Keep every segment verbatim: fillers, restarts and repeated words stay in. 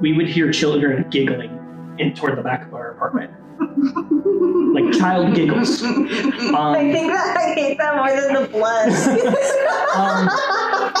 we would hear children giggling in toward the back of our apartment. Like child giggles. Um, I think that I hate that more than the blood. um,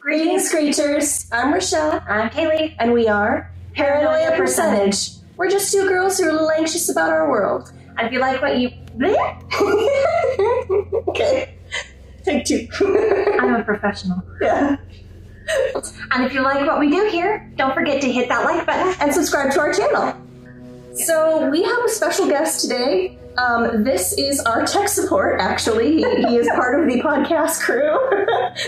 Greetings, Screechers. I'm Rochelle. I'm Kaylee. And we are Paranoia Percentage. We're just two girls who are a little anxious about our world. And if you like what you... Okay. Take two. I'm a professional. Yeah. And if you like what we do here, don't forget to hit that like button and subscribe to our channel. So we have a special guest today. Um, this is our tech support, actually. He, he is part of the podcast crew.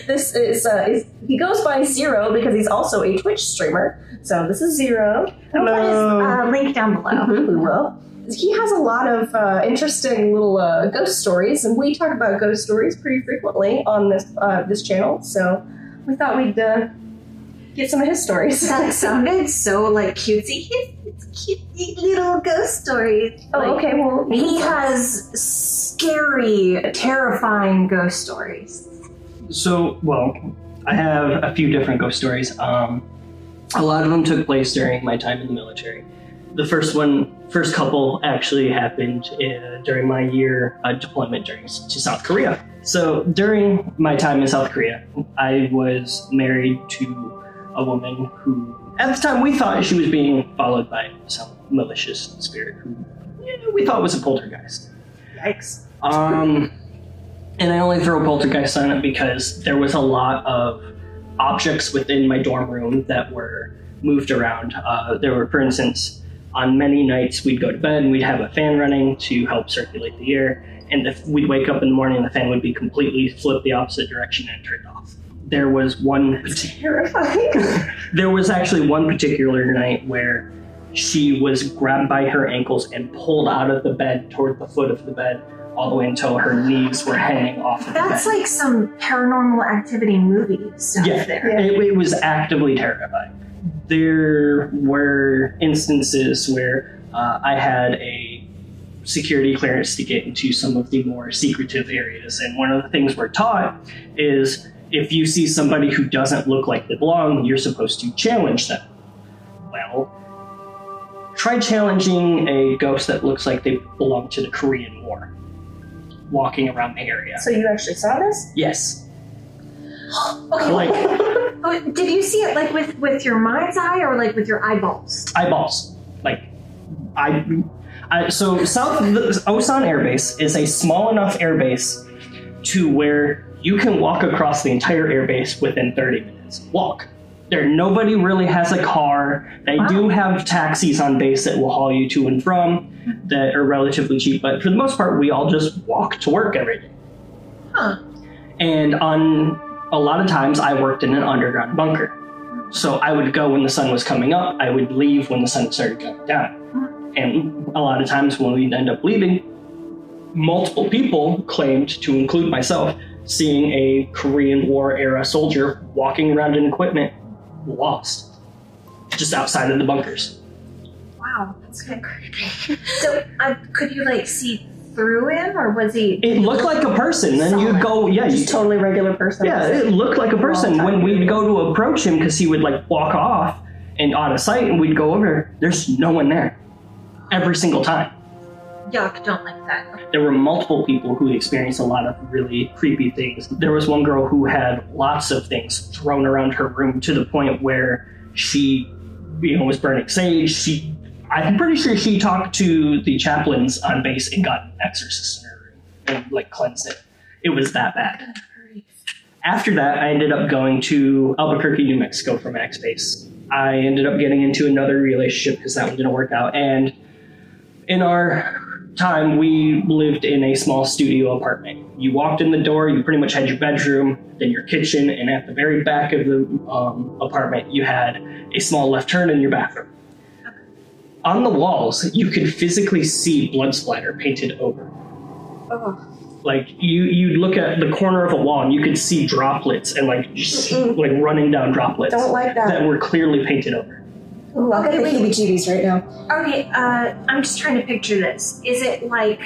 This is, uh, is, he goes by Zero because he's also a Twitch streamer. So this is Zero. Hello. I'll put his uh, link down below. Mm-hmm, we will. He has a lot of uh, interesting little uh, ghost stories, and we talk about ghost stories pretty frequently on this, uh, this channel. So we thought we'd uh, get some of his stories. That sounded so like cutesy. Cute little ghost stories. Oh, like, okay, well... He has scary, terrifying ghost stories. So, well, I have a few different ghost stories. Um, a lot of them took place during my time in the military. The first one, first couple actually happened uh, during my year uh, deployment during, to South Korea. So, during my time in South Korea, I was married to a woman who... At the time, we thought she was being followed by some malicious spirit who, you know, we thought was a poltergeist. Yikes. Um, and I only throw poltergeist on it because there was a lot of objects within my dorm room that were moved around. Uh, there were, for instance, on many nights we'd go to bed and we'd have a fan running to help circulate the air. And if we'd wake up in the morning, the fan would be completely flipped the opposite direction and turned off. There was one terrifying. There was actually one particular night where she was grabbed by her ankles and pulled out of the bed toward the foot of the bed, all the way until her knees were hanging off of the bed. That's like some Paranormal Activity movie stuff. Yeah, there. Yeah. It, it was actively terrifying. There were instances where uh, I had a security clearance to get into some of the more secretive areas, and one of the things we're taught is, if you see somebody who doesn't look like they belong, you're supposed to challenge them. Well, try challenging a ghost that looks like they belong to the Korean War, walking around the area. So you actually saw this? Yes. Okay. Like, did you see it like with, with your mind's eye or like with your eyeballs? Eyeballs. Like, I, I so south of the Osan Air Base is a small enough air base to where you can walk across the entire airbase within thirty minutes. Walk. There, nobody really has a car. They wow. do have taxis on base that will haul you to and from that are relatively cheap, but for the most part, we all just walk to work every day. Huh. And on a lot of times, I worked in an underground bunker. So I would go when the sun was coming up. I would leave when the sun started going down. And a lot of times when we'd end up leaving, multiple people claimed, to include myself, seeing a Korean War era soldier walking around in equipment lost, just outside of the bunkers. Wow, that's kind of creepy. So, uh, could you like see through him, or was he? It looked like a person. Then you go, yeah, just you, totally regular person. Yeah, it looked like a person. When we'd go to approach him, because he would like walk off and out of sight, and we'd go over. There's no one there, every single time. Yuck, don't like that. There were multiple people who experienced a lot of really creepy things. There was one girl who had lots of things thrown around her room to the point where she, you know, was burning sage. She, I'm pretty sure she talked to the chaplains on base and got an exorcist in her room and, like, cleansed it. It was that bad. After that, I ended up going to Albuquerque, New Mexico for Max Base. I ended up getting into another relationship because that one didn't work out. And in our time, we lived in a small studio apartment. You walked in the door, you pretty much had your bedroom, then your kitchen, and at the very back of the um, apartment, you had a small left turn in your bathroom. On the walls, you could physically see blood splatter painted over. Oh. Like you, you'd look at the corner of a wall and you could see droplets and like just, like running down droplets. Don't like that. That were clearly painted over. Ooh, I'll okay, get the heebie-jeebies right now. Okay, uh, I'm just trying to picture this. Is it like,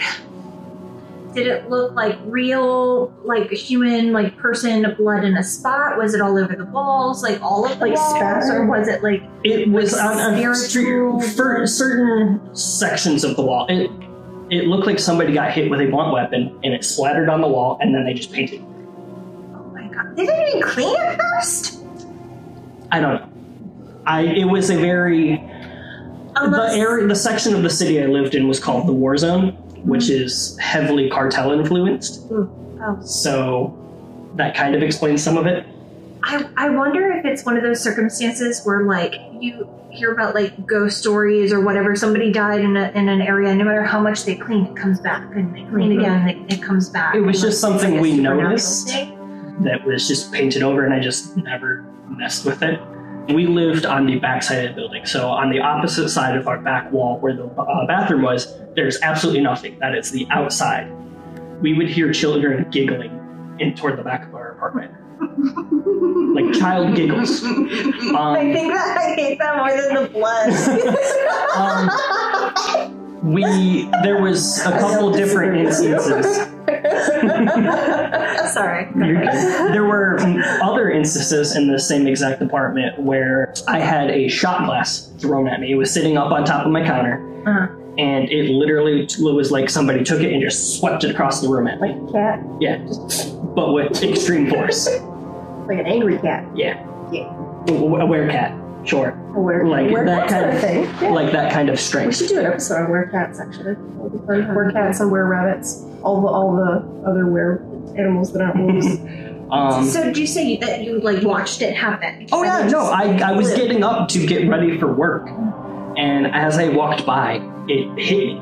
did it look like real, like a human, like person, blood in a spot? Was it all over the walls, like all of the like walls, spatter? Or was it like it was like on, on street, for certain sections of the wall? It it looked like somebody got hit with a blunt weapon and it splattered on the wall, and then they just painted. Oh my god! They didn't even clean it first. I don't know. I it was a very Unless, the area the section of the city I lived in was called the War Zone, which is heavily cartel influenced. Oh. So that kind of explains some of it. I, I wonder if it's one of those circumstances where like you hear about like ghost stories or whatever, somebody died in, a, in an area, no matter how much they clean, it comes back and they clean mm-hmm. again and it, it comes back. It was and, just like, something like we noticed that was just painted over and I just never messed with it. We lived on the back side of the building, so on the opposite side of our back wall where the uh, bathroom was, there's absolutely nothing. That is the outside. We would hear children giggling in toward the back of our apartment. Like child giggles. Um, I think that I hate that more than the blood. um, we, there was a couple different instances. Sorry. There were other instances in the same exact apartment where I had a shot glass thrown at me. It was sitting up on top of my counter. Uh-huh. And it literally was like somebody took it and just swept it across the room at me. Like a cat? Yeah. But with extreme force. Like an angry cat. Yeah. Yeah. A, a werecat. Sure. A werecat. Like a that kind of thing. Yeah. Like that kind of strength. We should do an episode on werecats, actually. Werecats and wererabbits. All the all the other were animals that aren't wolves. um, so did you say that you like watched it happen? Oh yeah, no. I I was getting up to get ready for work, and as I walked by, it hit me.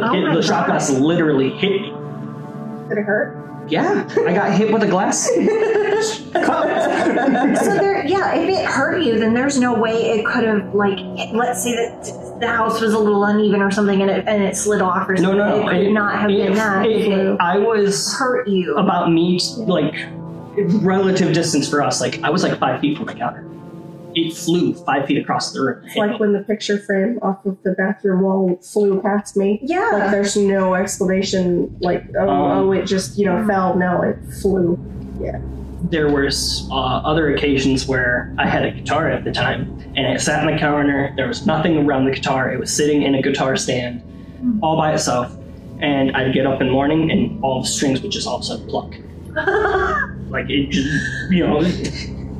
Like, oh it, the shot glass literally hit me. Did it hurt? Yeah, I got hit with a glass. So there, yeah. If it hurt you, then there's no way it could have like. Let's say that. The house was a little uneven or something, and it and it slid off or something. No, no, no. It could it, not have it, been that. It, it, I was hurt you about me like relative distance for us. Like I was like five feet from my counter. It flew five feet across the room. It's like when the picture frame off of the bathroom wall flew past me. Yeah, like there's no explanation. Like oh, um, oh, it just you know yeah. fell. No, it flew. Yeah. There were uh, other occasions where I had a guitar at the time, and it sat in the counter. There was nothing around the guitar. It was sitting in a guitar stand mm-hmm. all by itself, and I'd get up in the morning, and all the strings would just all of a sudden pluck. Like, it just, you know.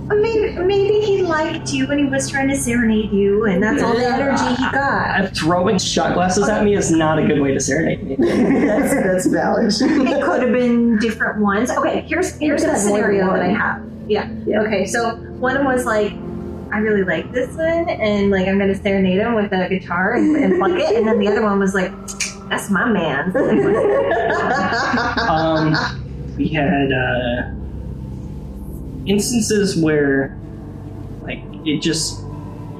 Maybe, maybe he liked you when he was trying to serenade you, and that's all the energy he got. Uh, throwing shot glasses at me is not a good way to serenade me. that's, that's valid. It could have been different ones. Okay, here's here's the scenario that I have. Yeah. yeah. Okay, so one was like, I really like this one, and like I'm going to serenade him with a guitar and, and pluck it, and then the other one was like, that's my man. um, we had... Uh, instances where like it just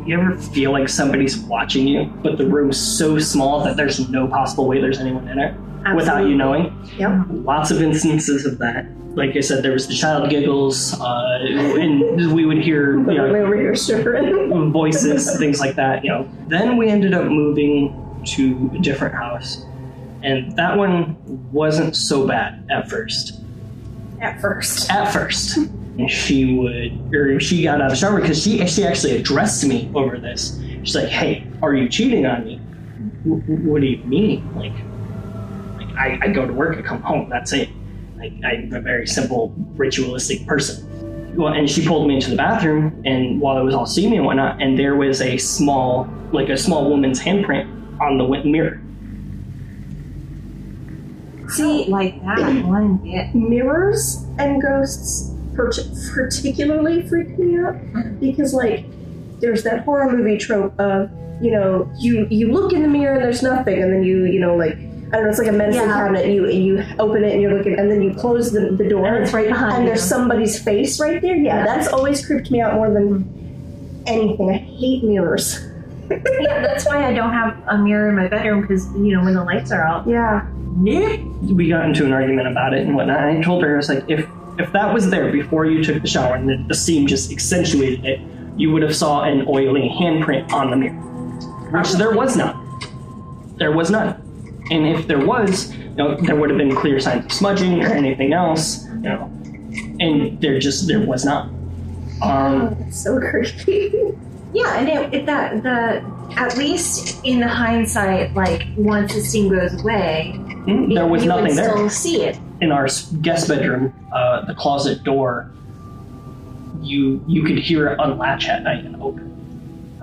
you ever feel like somebody's watching you but the room's so small that there's no possible way there's anyone in it Absolutely. Without you knowing. Yep. Lots of instances of that. Like I said, there was the child giggles uh, and we would hear you know, voices, things like that. You know. Then we ended up moving to a different house and that one wasn't so bad at first. At first. At first. And she would, or she got out of the shower because she, she actually addressed me over this. She's like, hey, are you cheating on me? W- what do you mean? Like, like I, I go to work, I come home, that's it. Like, I'm a very simple, ritualistic person. Well, and she pulled me into the bathroom, and while it was all steamy and whatnot, and there was a small, like a small woman's handprint on the mirror. See, like that one bit. Mirrors and ghosts. Particularly freaked me out because like there's that horror movie trope of you know you you look in the mirror and there's nothing and then you you know like I don't know it's like a medicine yeah. cabinet and you you open it and you're looking and then you close the, the door and it's right behind and you. There's somebody's face right there yeah that's always creeped me out more than anything. I hate mirrors. Yeah, that's why I don't have a mirror in my bedroom, because, you know, when the lights are out. Yeah. Nope. We got into an argument about it and whatnot. And I told her, I was like, if if that was there before you took the shower and the, the steam just accentuated it, you would have saw an oily handprint on the mirror, which there was none. There was none. And if there was, you know, there would have been clear signs of smudging or anything else, you know. And there just there was not. Um, oh, that's so creepy. Yeah, and it, it, that the at least in hindsight, like once the steam goes away, mm, there was it, nothing there. You would still see it. In our guest bedroom, uh, the closet door, you you could hear it unlatch at night and open.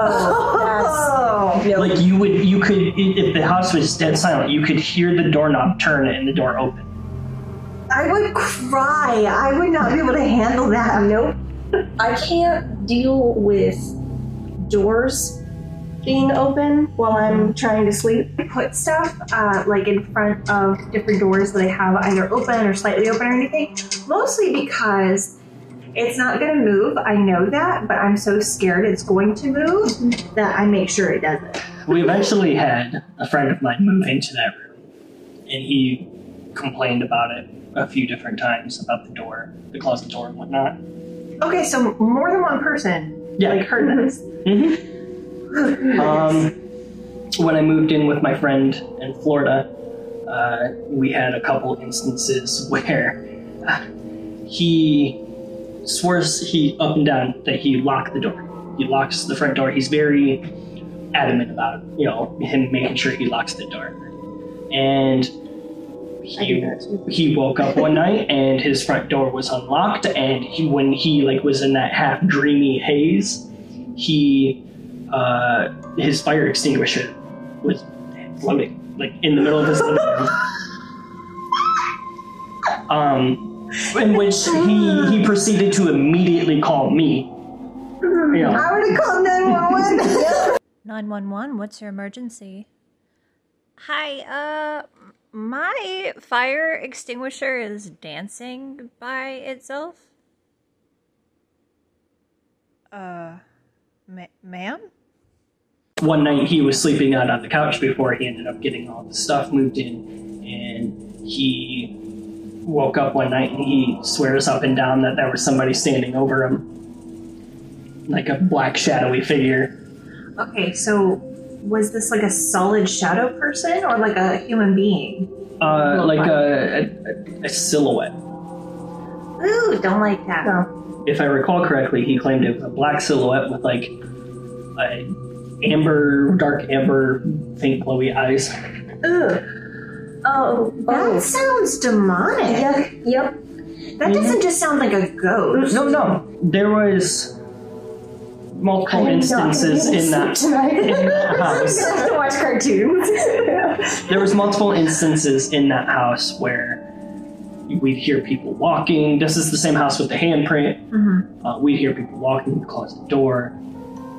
Oh, that's... Really? Like you would you could if the house was dead silent, you could hear the doorknob turn and the door open. I would cry. I would not be able to handle that. Nope. I can't deal with doors being open while I'm trying to sleep. I put stuff uh, like in front of different doors that I have either open or slightly open or anything, mostly because it's not going to move. I know that, but I'm so scared it's going to move that I make sure it doesn't. We eventually had a friend of mine move into that room, and he complained about it a few different times about the door, the closet door and whatnot. Okay, so more than one person, yeah, like heard this. Mm-hmm. um, when I moved in with my friend in Florida, uh, we had a couple instances where uh, he swears he up and down that he locked the door. He locks the front door. He's very adamant about it, you know, him making sure he locks the door. And He, he woke up one night and his front door was unlocked, and he, when he like was in that half dreamy haze, he uh, his fire extinguisher was floating like in the middle of his living room. Um, in which he he proceeded to immediately call me. You know. I would have called nine one one. nine one one. What's your emergency? Hi. Uh. My fire extinguisher is dancing by itself. Uh, ma- ma'am? One night he was sleeping out on the couch before he ended up getting all the stuff moved in, and he woke up one night and he swears up and down that there was somebody standing over him. Like a black shadowy figure. Okay, so... was this like a solid shadow person or like a human being? Uh, like a, a, a silhouette. Ooh, don't like that. No. If I recall correctly, he claimed it was a black silhouette with like an amber, dark amber, faint glowy eyes. Ooh. Oh, that oh. sounds demonic. Yeah. Yep. That mm-hmm. doesn't just sound like a ghost. No, no. There was... multiple instances in that, in that house. I have to watch cartoons. There was multiple instances in that house where we'd hear people walking. This is the same house with the handprint. Mm-hmm. Uh, we'd hear people walking, close the door.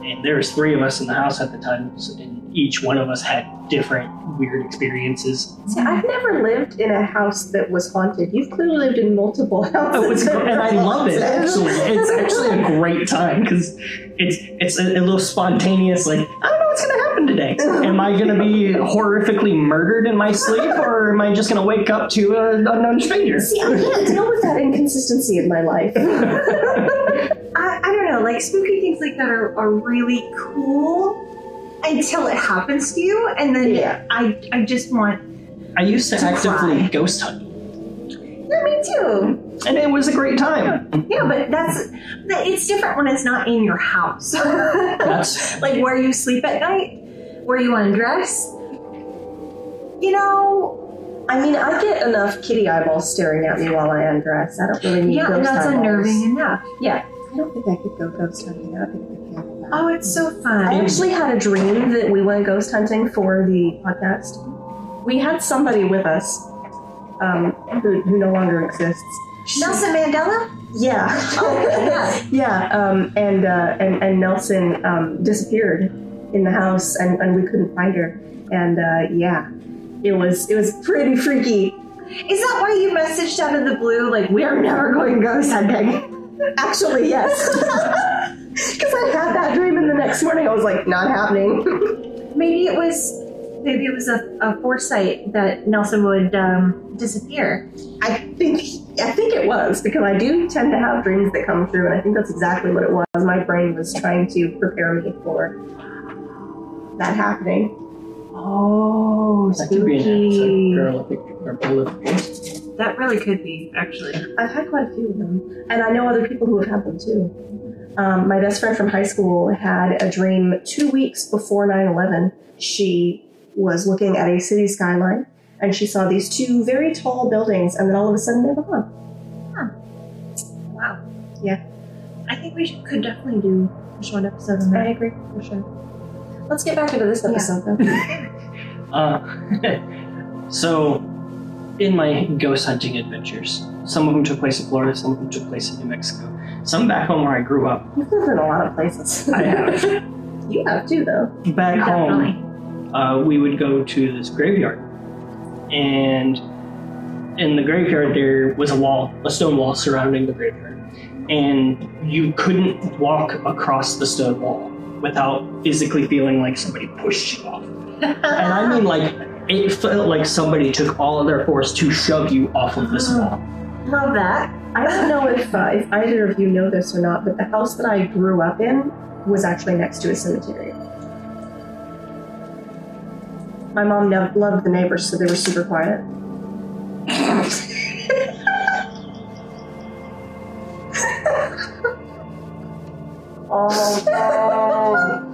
And there was three of us in the house at the time, and each one of us had different weird experiences. See, I've never lived in a house that was haunted. You've clearly lived in multiple houses. Oh, it's gr- and I love it, actually. It's actually a great time, because it's it's a, a little spontaneous, like, I don't know what's going to happen today. Am I going to be horrifically murdered in my sleep, or am I just going to wake up to an unknown stranger? See, I can't deal with that inconsistency in my life. I, I don't know, like, spooky things like that are, are really cool until it happens to you, and then yeah. I I just want I used to, to actively cry. Ghost hunt. Yeah, me too. And it was a great time. Yeah, but that's it's different when it's not in your house. That's like where you sleep at night, where you undress. You know, I mean, I get enough kitty eyeballs staring at me while I undress. I don't really need yeah, ghost eyeballs. Yeah, that's unnerving enough. Yeah. I don't think I could go ghost hunting. I think I can. Oh, it's so fun. I actually had a dream that we went ghost hunting for the podcast. We had somebody with us um, who, who no longer exists. Nelson Mandela? Yeah. Oh, yeah. Yeah. Um, and, uh, and, and Nelson um, disappeared in the house, and, and we couldn't find her. And uh, yeah, it was it was pretty freaky. Is that why you messaged out of the blue, like, we are never going ghost hunting? Actually, yes. Because I had that dream in the next next morning I was like, not happening. Maybe it was maybe it was a, a foresight that Nelson would um, disappear. I think I think it was, because I do tend to have dreams that come through, and I think that's exactly what it was. My brain was trying to prepare me for that happening. Oh, that could be an episode, or prolific. That really could be, actually. I've had quite a few of them, and I know other people who have had them too. Um, my best friend from high school had a dream two weeks before nine eleven. She was looking at a city skyline, and she saw these two very tall buildings, and then all of a sudden they were gone. Huh. Wow. Yeah. I think we should, could definitely do just one episode on that. I agree, for sure. Let's get back into this episode, yeah. though. uh, so, in my ghost hunting adventures, some of them took place in Florida, some of them took place in New Mexico, some back home where I grew up. You've lived in a lot of places. I have. You have too, though. Back Definitely. home, uh, we would go to this graveyard. And in the graveyard there was a wall, a stone wall surrounding the graveyard. And you couldn't walk across the stone wall without physically feeling like somebody pushed you off. And I mean, like, it felt like somebody took all of their force to shove you off of this wall. Love that. I don't know if, uh, if either of you know this or not, but the house that I grew up in was actually next to a cemetery. My mom loved the neighbors, so they were super quiet. Oh, no.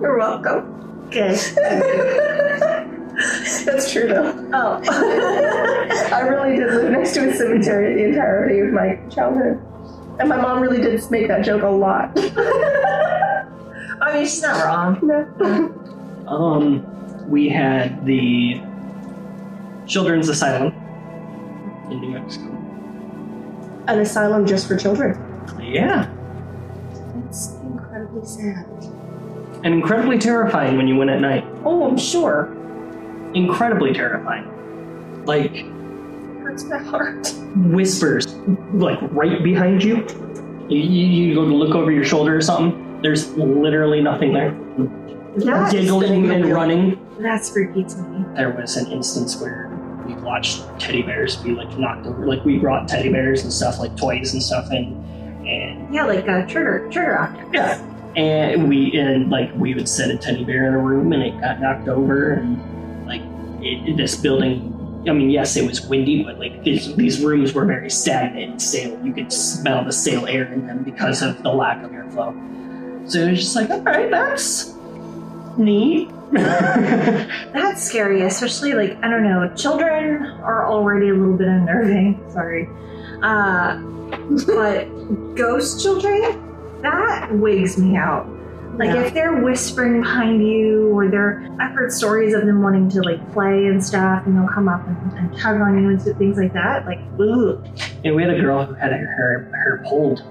You're welcome. Okay. That's true, though. Oh. I really did live next to a cemetery the entirety of my childhood. And my mom really did make that joke a lot. I mean, she's not wrong. No. um, we had the children's asylum in New Mexico. An asylum just for children. Yeah. That's incredibly sad. And incredibly terrifying when you went at night. Oh, I'm sure. Incredibly terrifying. Like, it hurts my heart. Whispers, like right behind you. You, you go to look over your shoulder or something. There's literally nothing there. That's giggling and running. That's freaky to me. There was an instance where we watched teddy bears be like knocked over. Like we brought teddy bears and stuff, like toys and stuff, and and yeah, like uh, trigger trigger objects. Yeah, and we and like we would set a teddy bear in a room, and it got knocked over, and like it, this building. I mean, yes, it was windy, but like these, these rooms were very stagnant and stale. You could smell the stale air in them because of the lack of airflow. So it was just like, all right, that's neat. That's scary, especially like, I don't know, children are already a little bit unnerving. Sorry. Uh, but ghost children, that wigs me out. Like yeah. if they're whispering behind you, or they're, I've heard stories of them wanting to like play and stuff, and they'll come up and, and tug on you and things like that. Like, ugh. And we had a girl who had her hair pulled.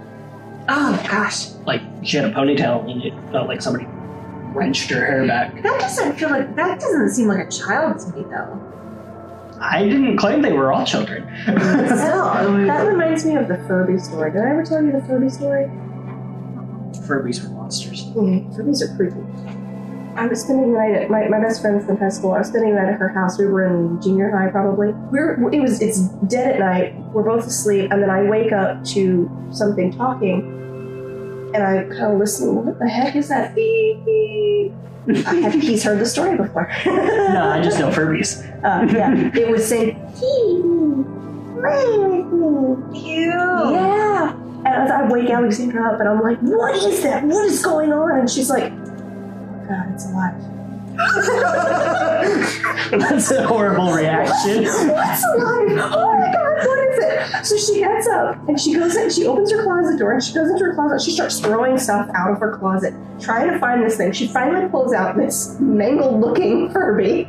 Oh gosh. Like she had a ponytail and it felt like somebody wrenched her hair back. That doesn't feel like, that doesn't seem like a child to me though. I didn't claim they were all children. So, that reminds me of the Furby story. Did I ever tell you the Furby story? Furbies were monsters. Mm-hmm. Furbies are creepy. I was spending the night at my, my best friend from high school. I was spending the night at her house. We were in junior high, probably. We were, it was, it's dead at night. We're both asleep, and then I wake up to something talking, and I kind of listen. What the heck is that? Beep, beep. I think he's heard the story before. No, I just know Furbies. Uh, yeah, it would say, play with me. Ew. Yeah. And as I wake Alexandra up, and I'm like, what is that? What is going on? And she's like, God, it's alive. That's a horrible reaction. What's alive? Oh my God, what is it? So she gets up and she goes in, she opens her closet door and she goes into her closet. She starts throwing stuff out of her closet, trying to find this thing. She finally pulls out this mangled looking Furby.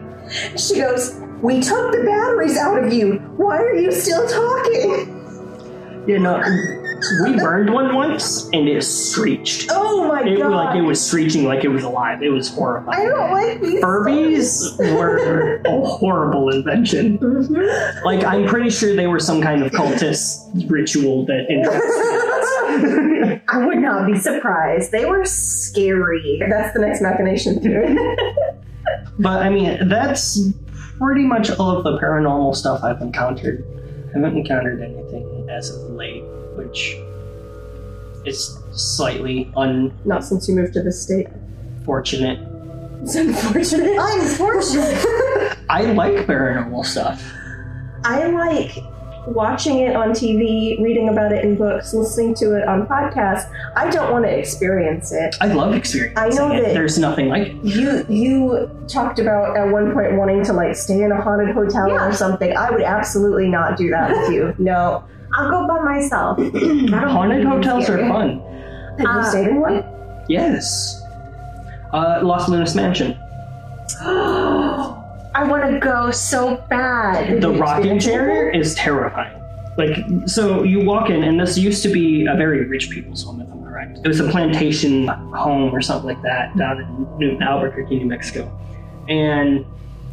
She goes, we took the batteries out of you. Why are you still talking? You know, We burned one once, and it screeched. Oh my it, god! Like it was screeching, like it was alive. It was horrible. I don't like these. Furbies were a horrible invention. Mm-hmm. Like I'm pretty sure they were some kind of cultist ritual that interested us. I would not be surprised. They were scary. That's the next machination theory. But I mean, that's pretty much all of the paranormal stuff I've encountered. I haven't encountered anything as of late, which is slightly un... Not since you moved to this state. Fortunate. It's unfortunate. I'm fortunate. I like paranormal stuff. I like watching it on T V, reading about it in books, listening to it on podcasts. I don't want to experience it. I love experiencing I know it. That there's nothing like it. You, you talked about at one point wanting to like stay in a haunted hotel yeah. or something. I would absolutely not do that with you. No. I'll go by myself. Haunted hotels scary. Are fun. Have uh, you stayed in one? Yes. Uh, Las Lunas Mansion. I want to go so bad. The rocking chair is terrifying. Like, so you walk in, and this used to be a very rich people's home, if I'm correct. It was a plantation home or something like that down in New Albuquerque, New Mexico. And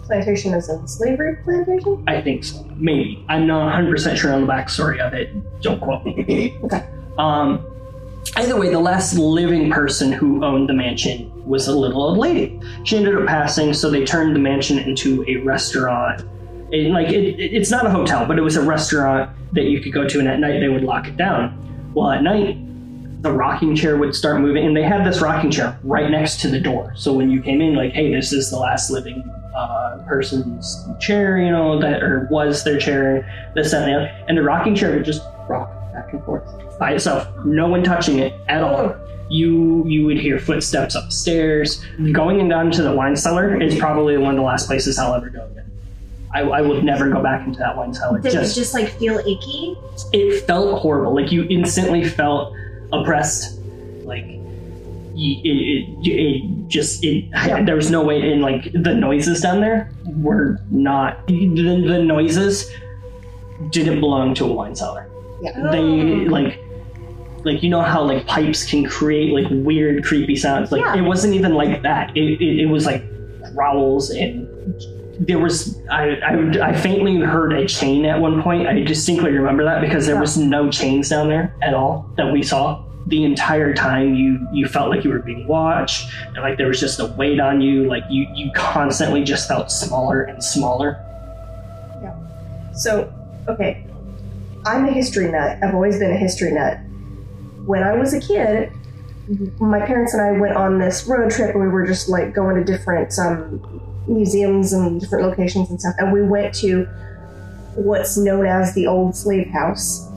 plantation is a slavery plantation? I think so. Maybe. I'm not one hundred percent sure on the backstory of it. Don't quote me. Okay. Um, either way, the last living person who owned the mansion was a little old lady. She ended up passing, so they turned the mansion into a restaurant. It, like it, it, It's not a hotel, but it was a restaurant that you could go to, and at night they would lock it down. Well, at night, the rocking chair would start moving, and they had this rocking chair right next to the door. So when you came in, like, hey, this is the last living uh, person's chair, you know, that or was their chair, this, that, and the other. And the rocking chair would just rock back and forth by itself, no one touching it at all. You you would hear footsteps upstairs. Going and down to the wine cellar is probably one of the last places I'll ever go again. I, I would never go back into that wine cellar. Did just, it just like feel icky? It felt horrible. Like you instantly felt oppressed. Like it, it, it just it. Yeah. There was no way in. Like the noises down there were not the, the noises didn't belong to a wine cellar. Yeah. They like. Like, you know how, like, pipes can create, like, weird, creepy sounds? Like, yeah. It wasn't even like that. It, it it was, like, growls, and there was... I, I I faintly heard a chain at one point. I distinctly remember that because there yeah. was no chains down there at all that we saw. The entire time, you, you felt like you were being watched, and, like, there was just a weight on you. Like, you, you constantly just felt smaller and smaller. Yeah. So, okay. I'm a history nut. I've always been a history nut. When I was a kid, my parents and I went on this road trip, and we were just like going to different um, museums and different locations and stuff. And we went to what's known as the Old Slave House.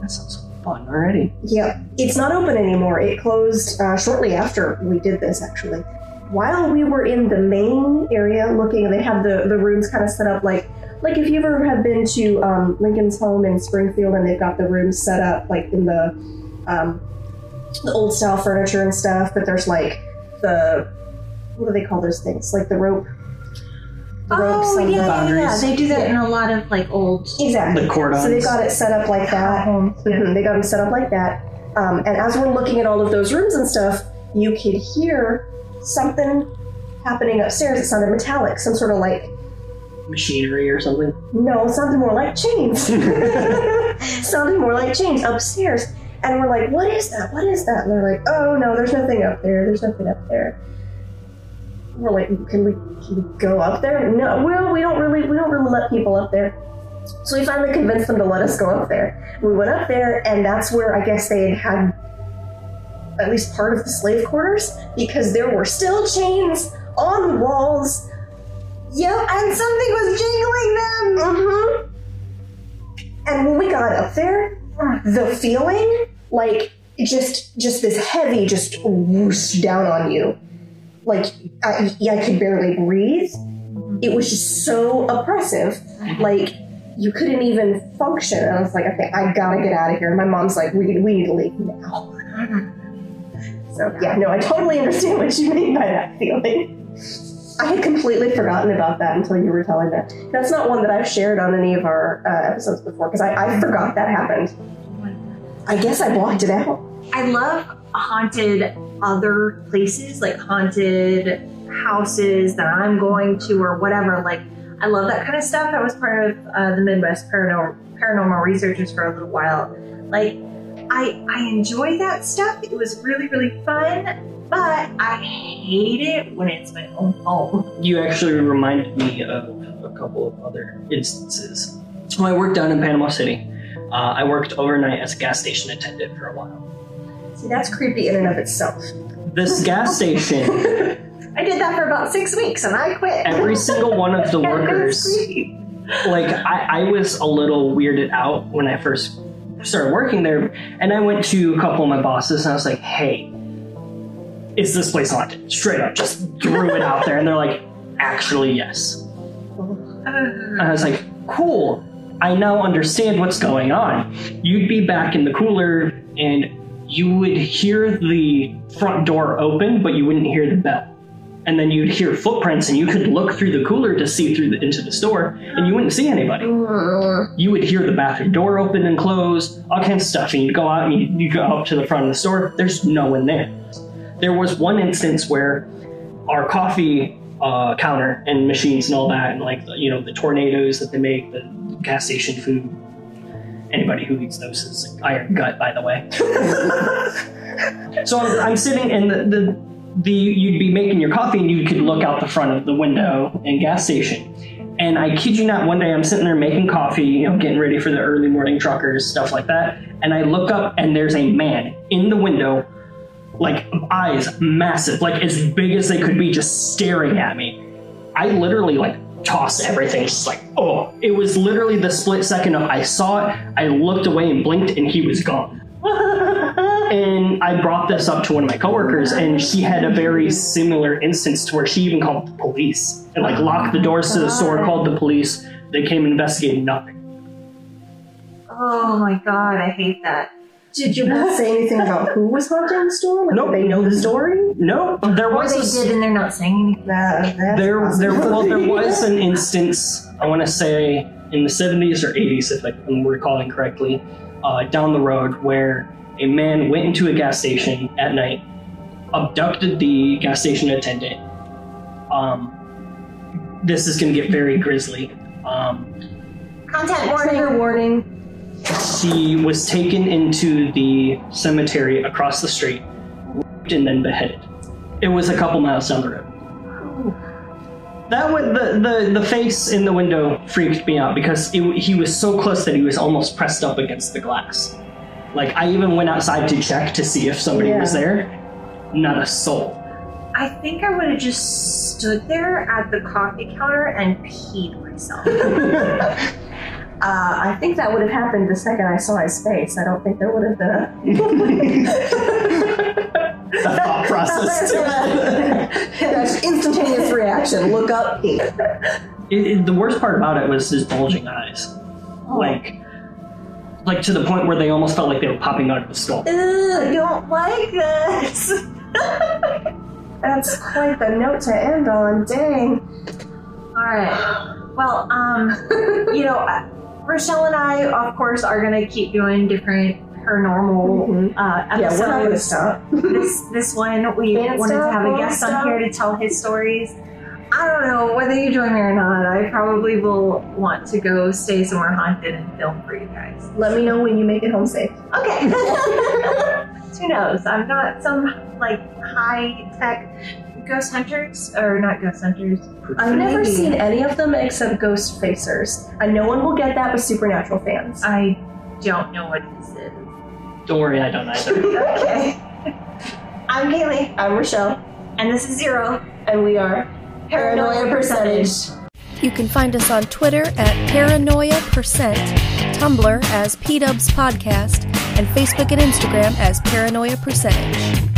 That sounds fun already. Yeah. It's not open anymore. It closed uh, shortly after we did this, actually. While we were in the main area looking, they had the, the rooms kind of set up like, like if you ever have been to um, Lincoln's home in Springfield, and they've got the rooms set up like in the... Um, the old style furniture and stuff, but there's like the what do they call those things? Like the rope. The oh ropes yeah, the yeah, they do that yeah. in a lot of like old exactly. The cordons. So they got it set up like that. Mm-hmm. Yeah. They got them set up like that. Um, and as we're looking at all of those rooms and stuff, you could hear something happening upstairs. It sounded metallic, some sort of like machinery or something. No, it sounded more like chains. Sounded more like chains upstairs. And we're like, what is that? What is that? And they're like, oh, no, there's nothing up there. There's nothing up there. We're like, can we, can we go up there? No, well, we don't really we don't really let people up there. So we finally convinced them to let us go up there. We went up there, and that's where I guess they had had at least part of the slave quarters, because there were still chains on the walls. Yep, and something was jingling them. Mm-hmm. And when we got up there, the feeling, like, just just this heavy, just whoosh down on you. Like, I, I could barely breathe. It was just so oppressive. Like, you couldn't even function. And I was like, okay, I gotta get out of here. And my mom's like, we, we need to leave now. So, yeah, no, I totally understand what you mean by that feeling. I had completely forgotten about that until you were telling that. That's not one that I've shared on any of our uh, episodes before, because I, I forgot that happened. I guess I blocked it out. I love haunted other places, like haunted houses that I'm going to or whatever. Like, I love that kind of stuff. I was part of uh, the Midwest Paranormal, Paranormal Researchers for a little while. Like, I, I enjoy that stuff. It was really, really fun. But I hate it when it's my own home. You actually reminded me of a couple of other instances. So I worked down in Panama City. Uh, I worked overnight as a gas station attendant for a while. See, that's creepy in and of itself. This gas station. I did that for about six weeks and I quit. Every single one of the workers. Like, I, I was a little weirded out when I first started working there. And I went to a couple of my bosses and I was like, hey, is this place haunted? Straight up, just threw it out there. And they're like, actually, yes. And I was like, cool. I now understand what's going on. You'd be back in the cooler and you would hear the front door open, but you wouldn't hear the bell. And then you'd hear footprints and you could look through the cooler to see through the, into the store and you wouldn't see anybody. You would hear the bathroom door open and close, all kinds of stuff. And you'd go out and you'd, you'd go up to the front of the store. There's no one there. There was one instance where our coffee uh, counter and machines and all that, and like, you know, the tornadoes that they make, the gas station food. Anybody who eats those is an iron gut, by the way. So I'm, I'm sitting in the, the, the, you'd be making your coffee and you could look out the front of the window and gas station. And I kid you not, one day I'm sitting there making coffee, you know, getting ready for the early morning truckers, stuff like that. And I look up and there's a man in the window, like eyes massive, like as big as they could be, just staring at me. I literally like tossed everything, just like, oh, it was literally the split second of I saw it, I looked away and blinked and he was gone. And I brought this up to one of my coworkers and she had a very similar instance to where she even called the police and like locked the doors to the store, called the police. They came and investigated, nothing. Oh my God, I hate that. Did you not say anything about who was haunted in the store? Like, nope. Did they know the story? No. Nope. There was. Or they did, and they're not saying anything. Uh, there, there. Well, there was an instance. I want to say in the seventies or eighties, if I'm recalling correctly, uh, down the road, where a man went into a gas station at night, abducted the gas station attendant. Um, this is going to get very grisly. Um, Content warning. Warning. She was taken into the cemetery across the street, raped, and then beheaded. It was a couple miles down the road. Oh. That was, the, the, the face in the window freaked me out because it, he was so close that he was almost pressed up against the glass. Like, I even went outside to check to see if somebody yeah. was there. Not a soul. I think I would have just stood there at the coffee counter and peed myself. Uh, I think that would have happened the second I saw his face. I don't think there would have been a... the thought process to it. That's instantaneous reaction. Look up. It, it, the worst part about it was his bulging eyes. Oh. Like, like to the point where they almost felt like they were popping out of the skull. Ew, don't like this. That's quite the note to end on. Dang. All right. Well, um, you know... I, Rochelle and I, of course, are going to keep doing different paranormal mm-hmm. uh, episodes. Yeah, we're not going to stop. this, this one, we Can't wanted stop, to have a guest stop. on here to tell his stories. I don't know whether you join me or not. I probably will want to go stay somewhere haunted and film for you guys. Let me know when you make it home safe. Okay. Who knows? I'm not some, like, high-tech... Ghost hunters, or not ghost hunters. I've never Maybe. seen any of them except ghost facers. And no one will get that with Supernatural fans. I don't know what this is. Don't worry, I don't either. Okay. I'm Kaylee. I'm Rochelle. And this is Zero. And we are Paranoia Percentage. You can find us on Twitter at Paranoia Percent, Tumblr as P Dubs Podcast, and Facebook and Instagram as Paranoia Percentage.